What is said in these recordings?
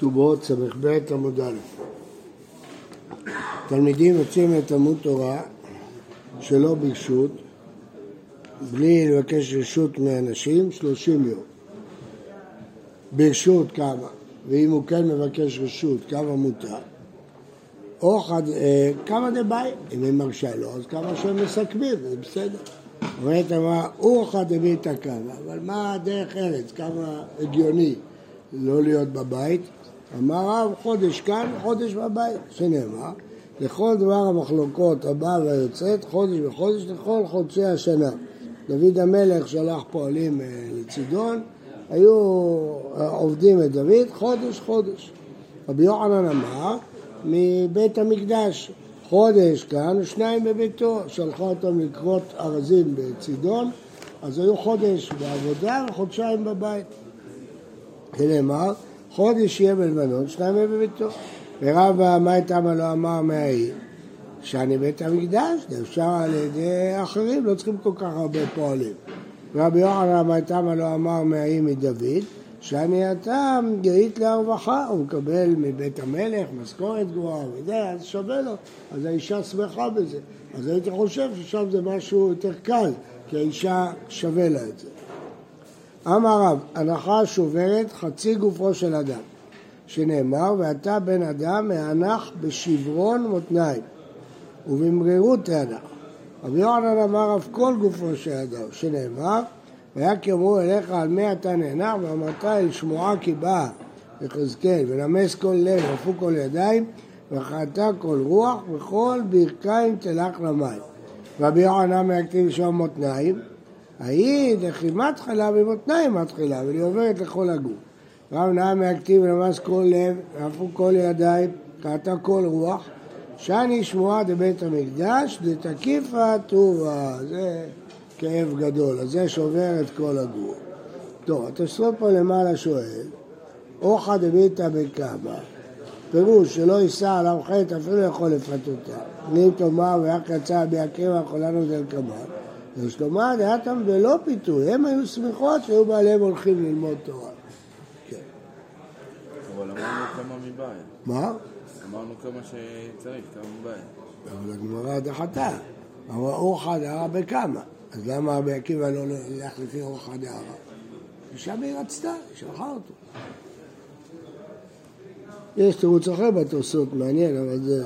כתובות, ס"ב עמוד א'. תלמידים יוצאים לתלמוד תורה שלא ברשות, בלי לבקש רשות מאנשים, 30 יום. ברשות כמה, ואם הוא כן מבקש רשות, כמה מותר? או כמה דבעי, אם היא מרשה לו, אז כמה שהם מסכמים, זה בסדר. אומרת, אמרה, אורחא דביתא קמא, אבל מה דרך ארץ, כמה הגיוני לא להיות בבית? אמר רב, חודש כאן, חודש בבית, שנאמר, לכל דבר המחלוקות הבאה והיוצאת, חודש וחודש לכל חודשי השנה. דוד המלך שלח פועלים לצידון, היו עובדים את דוד חודש חודש. רבי יוחנן אמר, מבית המקדש, חודש כאן, שניים בביתו, שלחו אותם לקרות ארזים בצידון, אז היו חודש בעבודה וחודשיים בבית. כלומר, חודש יהיה בלבנון, שניים בביתו. ורבא, מה איתם לא אמר מהעיר? שאני בית המקדש, אפשר על ידי אחרים, לא צריכים כל כך הרבה פועלים. רבי יוחנן, מה איתם לא אמר מהעיר מדוד? שאני אתה גאית להרווחה, הוא מקבל מבית המלך, משכורת גבוהה, אז שווה לו, אז האישה שמחה בזה. אז הייתי חושב ששם זה משהו יותר קל, כי האישה שווה לה את זה. אמר רב, הנחה שוברת חצי גופו של אדם, שנאמר, ואתה בן אדם מהנח בשברון מותניים, ובמרירות תהנח. רבי יוחנן אמר רב, כל גופו של אדם, שנאמר, והיה כאמרו אליך על מי אתה נהנח ואמרת אל שמועה כי באה לחזקאל ונמס כל לב ורפו כל ידיים וחטא כל רוח וכל ברכיים תלך למים. רבי יוחנן מהכתיב שם מותניים, היי דחימה תחילה במותניים התחילה והיא עוברת לכל הגוף. רבי יוחנן מהכתיב ונמס כל לב ורפו כל ידיים חטא כל רוח שאני שמועה דבית המקדש דתקיפה טובה. זה כאב גדול, אז זה שובר את כל הגור. טוב, התוספות פה למעלה שואל, אורחא דביתא בקמא, פירוש שלא יישא עליו חטא, אפילו יכול לפתותה. אם תאמר ואק יצא בי עקיבא חולנו דלקמן, יש לומר דעתם ולא פיתוי, הם היו שמחות שהיו בעליהם הולכים ללמוד תורה. כן. אבל אמרנו כמה מבית. מה? אמרנו כמה שצריך, כמה מבית. אבל הגמרא דחתה, אבל אורחא דרא בקמא. אז למה רבי עקיבא לא הלך לפי אורחא דרא? שם היא רצתה, שלחה אותו. יש תירוץ אחר בתוספות, מעניין, אבל זה...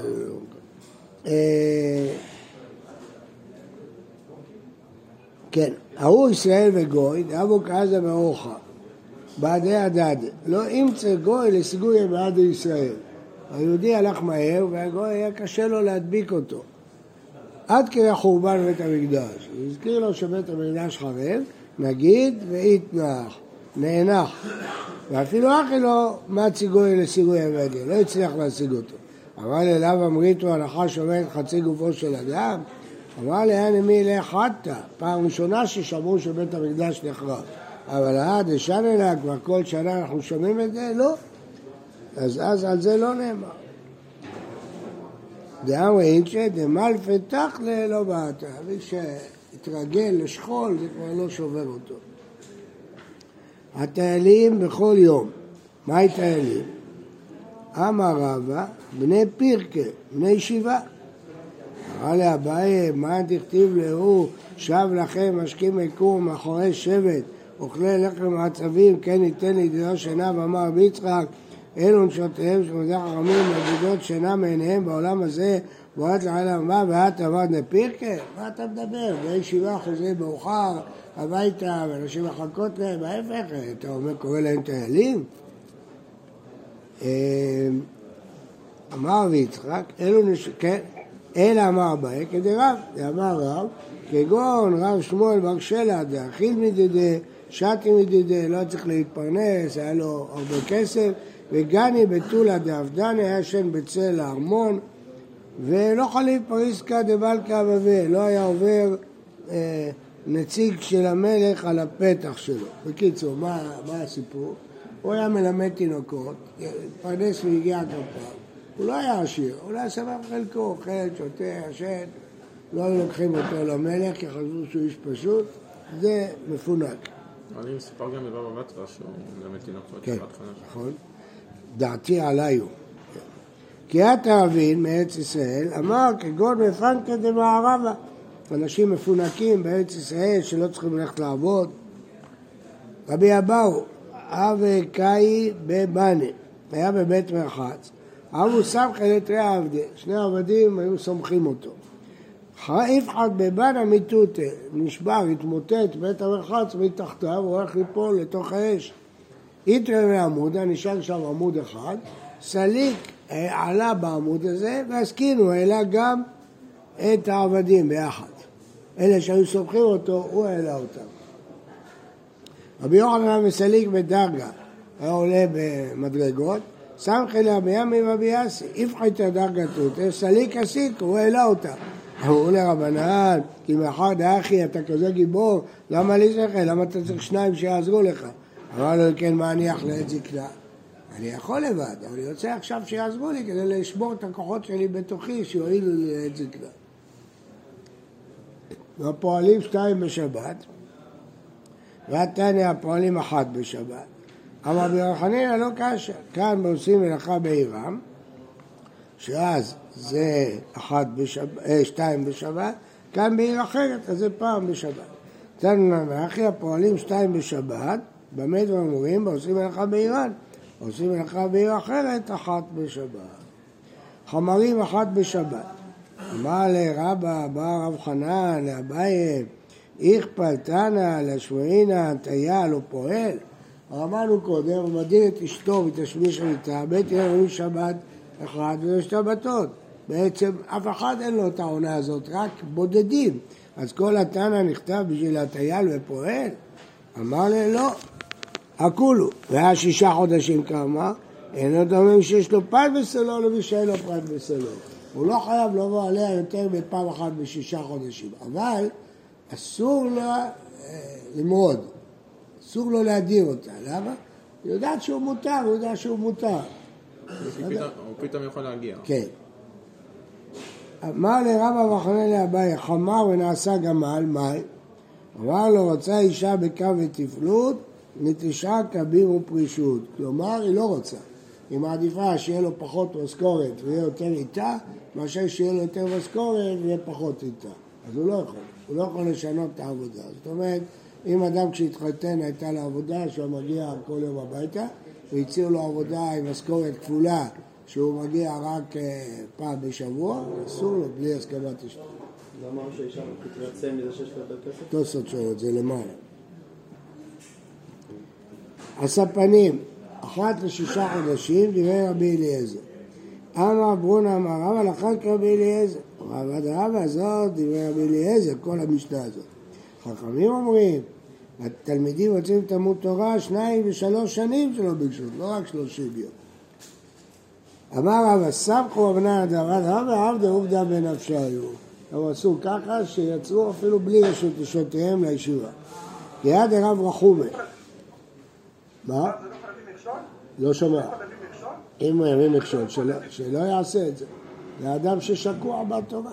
כן, ההוא ישראל וגוי, דאבו כעזה מאורחא, בעדי הדדה. לא ימצא גוי לסיגוי בעד ישראל. היהודי הלך מהר, והגוי היה קשה לו להדביק אותו. עד כדי חורבן בית המקדש. הוא הזכיר לו שבית המקדש חרב, נגיד נאנח. ואפילו אחי לו, מה ציגוי לסיגוי עבדי, לא הצליח להשיג אותו. אבל אליו אמריתו הנחה שומעת חצי גופו של אדם, אבל אין מי להחטא, פעם ראשונה ששמעו שבית המקדש נחרב. אבל עד השנה, כבר כל שנה אנחנו שומעים את זה, לא. אז על זה לא נאמר. דאמר אינצ'ה, דמלפי תחלה לא באתה, מי שהתרגל לשכול זה כבר לא שובר אותו. התהלים בכל יום, מה התהלים? אמר רבא, בני פירקה, בני ישיבה. אמר לאביי, מה תכתיב להוא, שב לכם, משקים מקום, מאחורי שבט, אוכלי לחם עצבים, כן ניתן לידידו שינה, ואמר רבי יצחק, אלו נשותיהם שמזח הרמים מבידות שינה מעיניהם בעולם הזה בועד לעולם הבא ואת עבד נפירקה? מה אתה מדבר? בישיבה חוזרים מאוחר הביתה ואנשים מחכות להם, ההפך, אתה אומר קורא להם תהלים? אמר ויצחק, אלא אמר בה כדי רב, אמר רב, כגון רב שמואל בר שלע דאכיל מדדה, שתי מדדה, לא צריך להתפרנס, היה לו הרבה כסף וגני בתולה דאבדני היה שן בצל הארמון ולא חליף פריסקה דבלקה אבבה, לא היה עובר נציג של המלך על הפתח שלו. בקיצור, מה הסיפור? הוא היה מלמד תינוקות, פרנס והגיע כפר, הוא לא היה עשיר, הוא לא היה סבב חלקו, אוכל, שותה, ישן, לא לוקחים אותו למלך כי חשבו שהוא איש פשוט, זה מפונק. אני מספר גם לבבא בתרא שהוא מלמד תינוקות, נכון? דעתי עליי הוא. כי את הערבים מארץ ישראל, אמר כגון מפנקה דמערבה, אנשים מפונקים בארץ ישראל שלא צריכים ללכת לעבוד. רבי אבאו, אב קאי בבנה, היה בבית מרחץ, אבו סמך לטרי עבדי, שני עבדים היו סומכים אותו. יפחד בבנה מיטוטה, נשבר, התמוטט, בית המרחץ מתחתיו, הוא הולך ליפול לתוך האש. יתרא מעמודה, נשאר שם עמוד אחד, סליק עלה בעמוד הזה, והסכינו, העלה גם את העבדים ביחד. אלה שהיו סומכים אותו, הוא העלה אותם. רבי יוחנן מסליק בדרגה, היה עולה במדרגות, שם חילה בימים רבי יאסי, יפחי את הדרגתות, סליק עסיק, הוא העלה אותם. אמרו לרבנן, כי מאחר דאחי, אתה כזה גיבור, למה לי שלך? למה אתה צריך שניים שיעזרו לך? אמר לו, כן, מה אני אחלה את זקנה? אני יכול לבד, אבל אני רוצה עכשיו שיעזרו לי כדי לשבור את הכוחות שלי בתוכי שיועילו לי את זקנה. והפועלים שתיים בשבת, והתניא הפועלים אחת בשבת. אבל ברחנינא לא קשה, כאן עושים מלאכה בעירם, שאז זה שתיים בשבת, כאן בעיר אחרת, אז זה פעם בשבת. תניא אחי הפועלים שתיים בשבת, באמת ואמורים, ועושים מלאכה בעירן. עושים מלאכה בעיר אחרת, אחת בשבת. חמרים אחת בשבת. אמר לרבא, בא רב חנן, לאביי, איך פלטנה, לשמעינה, תהיה, לא פועל. אמרנו קודם, ומדין את אשתו ותשמיש המיטה, בית יום שבת אחד ושתבתות. בעצם אף אחד אין לו את העונה הזאת, רק בודדים. אז כל התנא נכתב בשביל התייל ופועל. אמר לי, לא, הכולו. והיה 6 חודשים כמה, אין עוד אומרים שיש לו פת וסלו, למי שאין לו פת וסלו. הוא לא חייב לבוא עליה יותר מפעם אחת ב6 חודשים. אבל אסור לה למרוד, אסור לו להדיר אותה. למה? היא יודעת שהוא מותר, הוא יודע שהוא מותר. הוא פתאום יכול להגיע. כן. אמר לרבא וחנן לאביי, חמר ונעשה גמל, מי? אמר לו, רוצה אישה בקו ותפלות, נטישה קבים ופרישות. כלומר, היא לא רוצה. היא מעדיפה שיהיה לו פחות משכורת ויהיה יותר איתה, מאשר שיהיה לו יותר משכורת ויהיה פחות איתה. אז הוא לא יכול. הוא לא יכול לשנות את העבודה. זאת אומרת, אם אדם כשהתחתן הייתה לעבודה, שהוא מגיע כל יום הביתה, והציעו לו עבודה עם משכורת כפולה, שהוא מגיע רק פעם בשבוע, אסור לו בלי הסכמת אשתו. זה אמר שאישה מתרצה מזה שיש לה יותר כסף? תוספות שעות, זה למעלה. הספנים, 1 ל6 חודשים, דיבר רבי אליעזר. אמר ברונה אמר, אבל אחת כרבי אליעזר. ועבד הרבה הזאת, דיבר רבי אליעזר, כל המשנה הזאת. חכמים אומרים, התלמידים רוצים תלמוד תורה 2 ו3 שנים שלא ביקשו, לא רק 30 יום. אמר רבא, סמכו אבנה הדרת רבא, עבדה עובדה בנפשה היו. הם עשו ככה שיצאו אפילו בלי רשות לשותיהם לישיבה. יד הרב רחומה. מה? לא שומע. אם הוא יביא מכשול, שלא יעשה את זה. זה אדם ששקוע בתורה.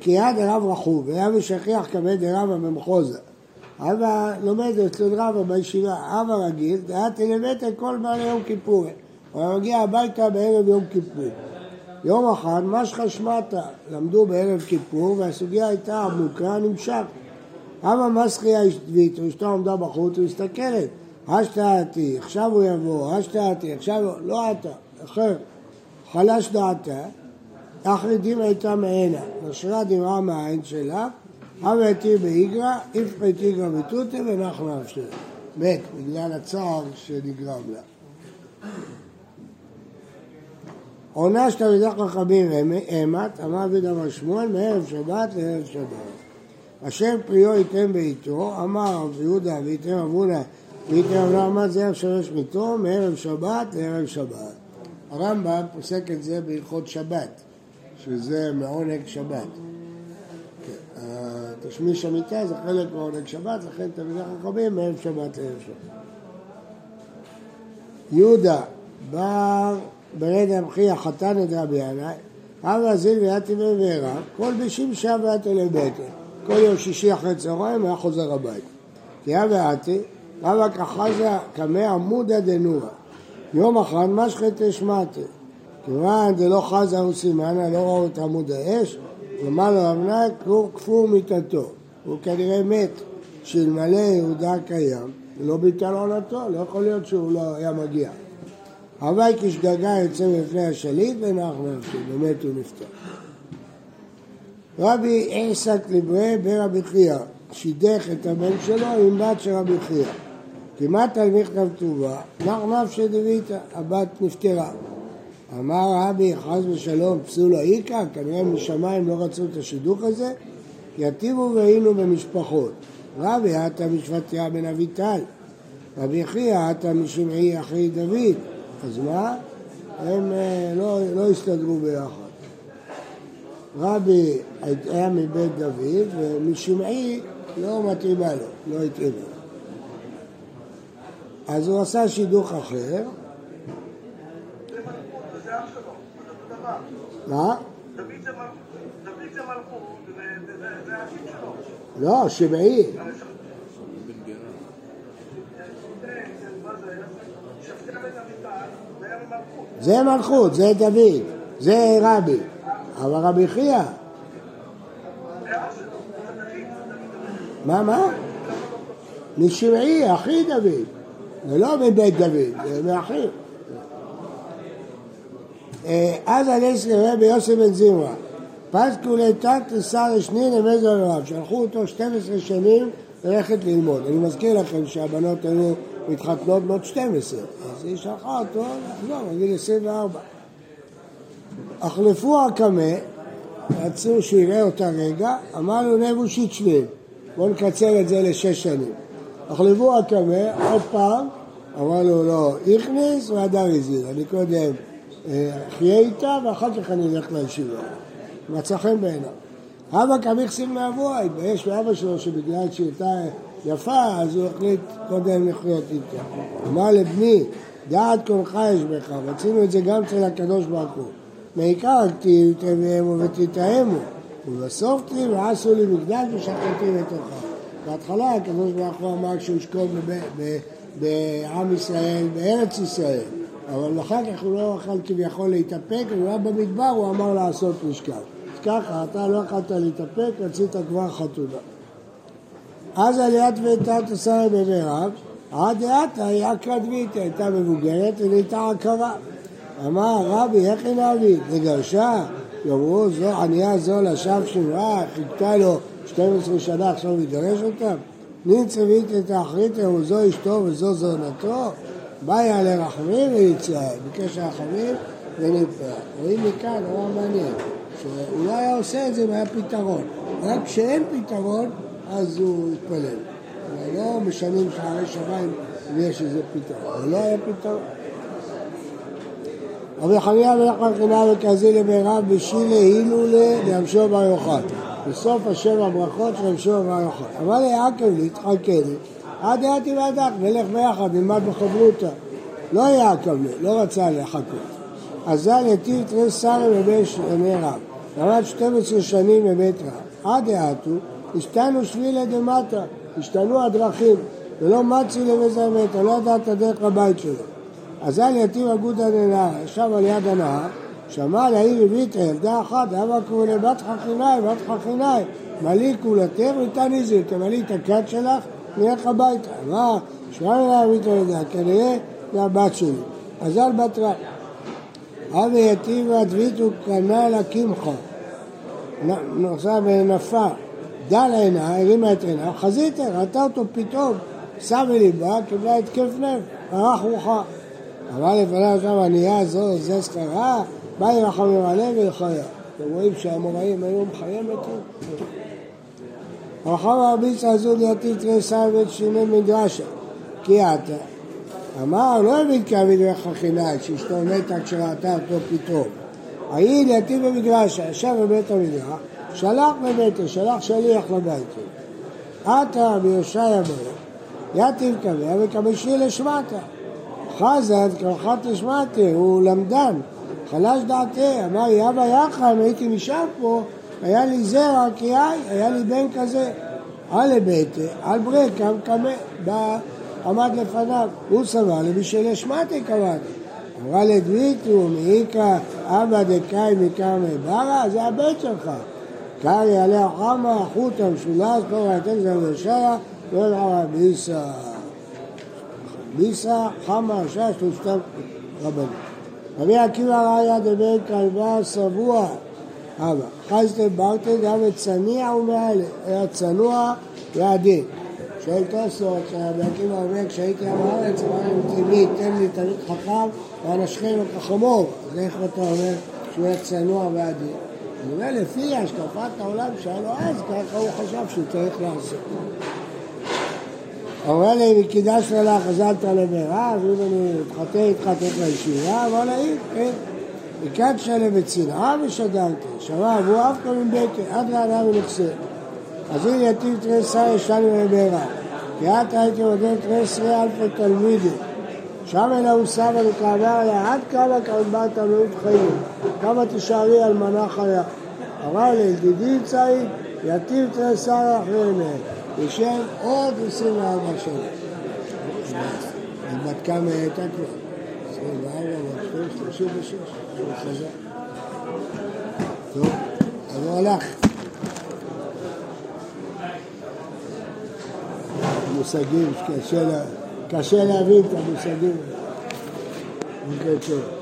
כי יד הרב רחוב, היה משכיח כבד הרב הממחוזה. אבא לומד אצלו רבא בישיבה, אבא רגיל, היה תלמד כל בעלי יום כיפור. הוא היה מגיע הביתה בערב יום כיפור. יום אחד, מה שחשמת, למדו בערב כיפור, והסוגיה הייתה עמוקה, נמשך. אבא מסחיה השתבית, ואשתו עמדה בחוץ, והסתכלת. השתעתי, עכשיו הוא יבוא, השתעתי, עכשיו הוא... לא אתה, אחר. חלש דעתה. אחרידים הייתה מעינה, נשרה דמעה מהעין שלה, אבתי באיגרא, יפחית איגרא מיטוטה ונחלה שלה. מת, בגלל הצער שנגרם לה. עונה שאתה בדרך לחבים אמת, אמר בדבר שמואל, מערב שבת לערב שבת. אשר פריו ייתם בעיתו, אמר רב יהודה וייתם אבונה, וייתם אבונה אמרת זה ערב שלוש מיתו, מערב שבת לערב שבת. הרמב"ם פוסק את זה בהלכות שבת. שזה מעונג שבת. תשמיש המיטה זה חלק מעונג שבת, לכן תלמידי חכמים מערב שבת לערב שבת. יהודה בר ברד המחי החתן את רבי ינאי, אבא זיל ויתימי ועירה, כל בישים שעה ואתה לביתה, כל יום שישי אחרי צהריים היה חוזר הביתה. כי אבא עתי, רבא כחזה כמה עמודה דנורה, יום אחד משחת השמעתי, כיוון דלא חזהו סימנה, לא ראו את עמוד האש, ומה לא אמנה, כפו מיטתו. הוא כנראה מת, שאלמלא יהודה קיים, לא ביטל עונתו, לא יכול להיות שהוא לא היה מגיע. הווי כשגגה יצא מפני השליט ונח נפתו, באמת הוא נפתח. רבי עסק לברי ברבי חייא, שידך את הבן שלו עם בת של רבי חייא. כמעט על מכתב טובה, נח נפשי דביתה, הבת נפטרה. אמר רבי, חס ושלום, פסול העיקה, כנראה משמיים לא רצו את השידוך הזה, יתימו והיינו במשפחות. רבי, אתה משפטיה בן אביטל, רבי חייא, אתה משמעי אחי דוד. אז מה? הם לא הסתדרו ביחד. רבי היה מבית דוד, ומשמעי לא מתאימה לו, לא התאימה. אז הוא עשה שידוך אחר. מה? דוד זה מלכות, זה העתיד שלו. לא, שמעי. זה מלכות, זה דוד, זה רבי. אבל רבי חייא. מה? משמעי, אחי דוד. זה לא מבית דוד, זה מאחי. אז הנס נראה ביוסף בן זמרה, פסקו לתת לשר השני למזר הרב, שלחו אותו 12 שנים ללכת ללמוד. אני מזכיר לכם שהבנות היו מתחתנות בנות 12, אז היא שלחה אותו לחזור, בגיל 24. החלפו הקמה, רצו שיראה אותה רגע, אמרנו נבושית שנים, בואו נקצר את זה לשש שנים. החלפו הקמה, עוד פעם, אמרנו לא, הכניס והדר הזיל, אני קודם חיה איתה ואחר כך אני אלך לישיבה. מצא חן בעיניו. אבא כמיכסים מאבוי, יש לאבא שלו שבגלל שהייתה יפה, אז הוא החליט קודם לחיות איתה. אמר לבני, דעת קולך יש בך, רצינו את זה גם אצל הקדוש ברוך הוא. מעיקר תהיו תביאמו ותתאמו, ובסוף תהיו ועשו לי מגדל ושחטים לתוכה. בהתחלה הקדוש ברוך הוא אמר שהוא ישכון בעם ישראל, בארץ ישראל. אבל אחר כך הוא לא אכל כביכול להתאפק, ולא במדבר הוא אמר לעשות משכב. אז ככה, אתה לא אכלת להתאפק, רצית כבר חתונה. אז עליית ואיתה תסער במירב, עד איתה היא אקרדבית, הייתה מבוגרת ונהייתה עקרה. אמר, רבי, איך היא נעבית? נגרשה? יאמרו, ענייה זו לשב שמרה, חיכתה לו 12 שנה, עכשיו נגרש אותם. נמצבית את האחרית, זו אשתו וזו זונתו. באי על הרחמים ויצאה, ביקש הרחמים ונפרע. רואים מכאן, הוא המעניין, שאולי היה עושה את זה והיה פתרון. רק כשאין פתרון, אז הוא התפלל. ולא משנים שערי שמיים ויש איזה פתרון. ולא היה פתרון. אבל חניה מלאכת חינם וכזי למירב בשילה הילולה להמשור ביוחד. בסוף השם הברכות להמשור ביוחד. אבל יעקב להתחכן. עד הייתי ועדך, נלך ביחד, נלמד בחברותה. לא היה הקבלה, לא רצה לחכות. אזל יתיב תרס סארם ימי רב, למד 12 שנים בבית רב. עד הייתו, השתנו שבילה דמטה, השתנו הדרכים, ולא מצי למזר מטה, לא יודעת הדרך לבית שלו. אזל יתיב אגודה לנהר, ישב על יד הנהר, שמע להיא רבית, הילדה אחת, אבא כולה, בת חכינאי, בת חכינאי, מלאי כולתך ותניזי, תמלאי את הכת שלך, נלך הביתה, אמרה, שרם אלה הביתה לדעה, כנראה זה הבת שלי, אזל בת רב. אבי יתיב והדבית הוא קנה לקמחה, נוסע ונפה, דל עינה, הרימה את עינה, חזיתה, ראתה אותו פתאום, שם בליבה, קיבלה את כיף נב, ערך רוחה. אמרה לפני אותם, ענייה זו, זה זכרה, באי רחמים עליהם ולחיה. אתם רואים שהמוראים היו מחיים אותי? רחב הרביץ הזוד יתית רסה ואת שיני מדרשה, כי אתה, אמר, לא הבין כי המדרך החינאי, שאשתו מתה כשראתה אותו פתאום. היית יתית במדרשה, ישב בבית המדרש, שלח בביתו, שלח שליח לביתו. אתה ביושע יבוא, יתית קבע וכבשי לשמטה. חזד, כרחת לשמטה, הוא למדן, חלש דעתי, אמר, יבא יחם, הייתי משם פה, היה לי זרע כי היה לי בן כזה, על הביתה, על ברקם, בא עמד לפניו, הוא סבר לבשל אשמתי כבד. אמרה לדביתו, מאיקה, אבא דקאי מקאמי ברא, זה הבית שלך. קארי עליה חמה, חוט המשולש, פורע תגזר ושרה, ולערה ביסה. ביסה, חמה, שש, ושתם רבנים. רבי עקיבא ראיה דבר כלבה סבוע, אבא, חזתם ברתם גם את צניע ומעלה, היה צנוע ועדין. שאל תוספות, רבי עקיבא אומר, כשהייתי בארץ, אמרתי מי ייתן לי תלמיד חכם, ואנשכם חמור, אז איך אתה אומר שהוא היה צנוע ועדין? אני אומר, לפי השקפת העולם שהיה לו אז, ככה הוא חשב שהוא צריך לעשות. אומר לי, מקידש לך, חזלת למראה, ואם אני התחתת לישיבה, אבל נעים, כן. מקדש לבצנעה ושדרת, שמע, והוא אף כל מבטן, עד רענה ונכסה. אז אם יתיב תרסה, יש לנו למראה. כעת הייתי עודד תרסה אלפי תלמידים. שם אלה הוא סבא וכאמר לה, עד כמה קרבעת המאות חיים, כמה תשארי על מנח עליה. אמר לי, ידידי צעיד, יתיב תרסה לך ואיניהם. יושב עוד 24 שנה. היא בדקה מהייתה כבר. 24, 36, הוא חזר. טוב, אז הוא הלך. המושגים, קשה להבין את המושגים. אוקיי, טוב.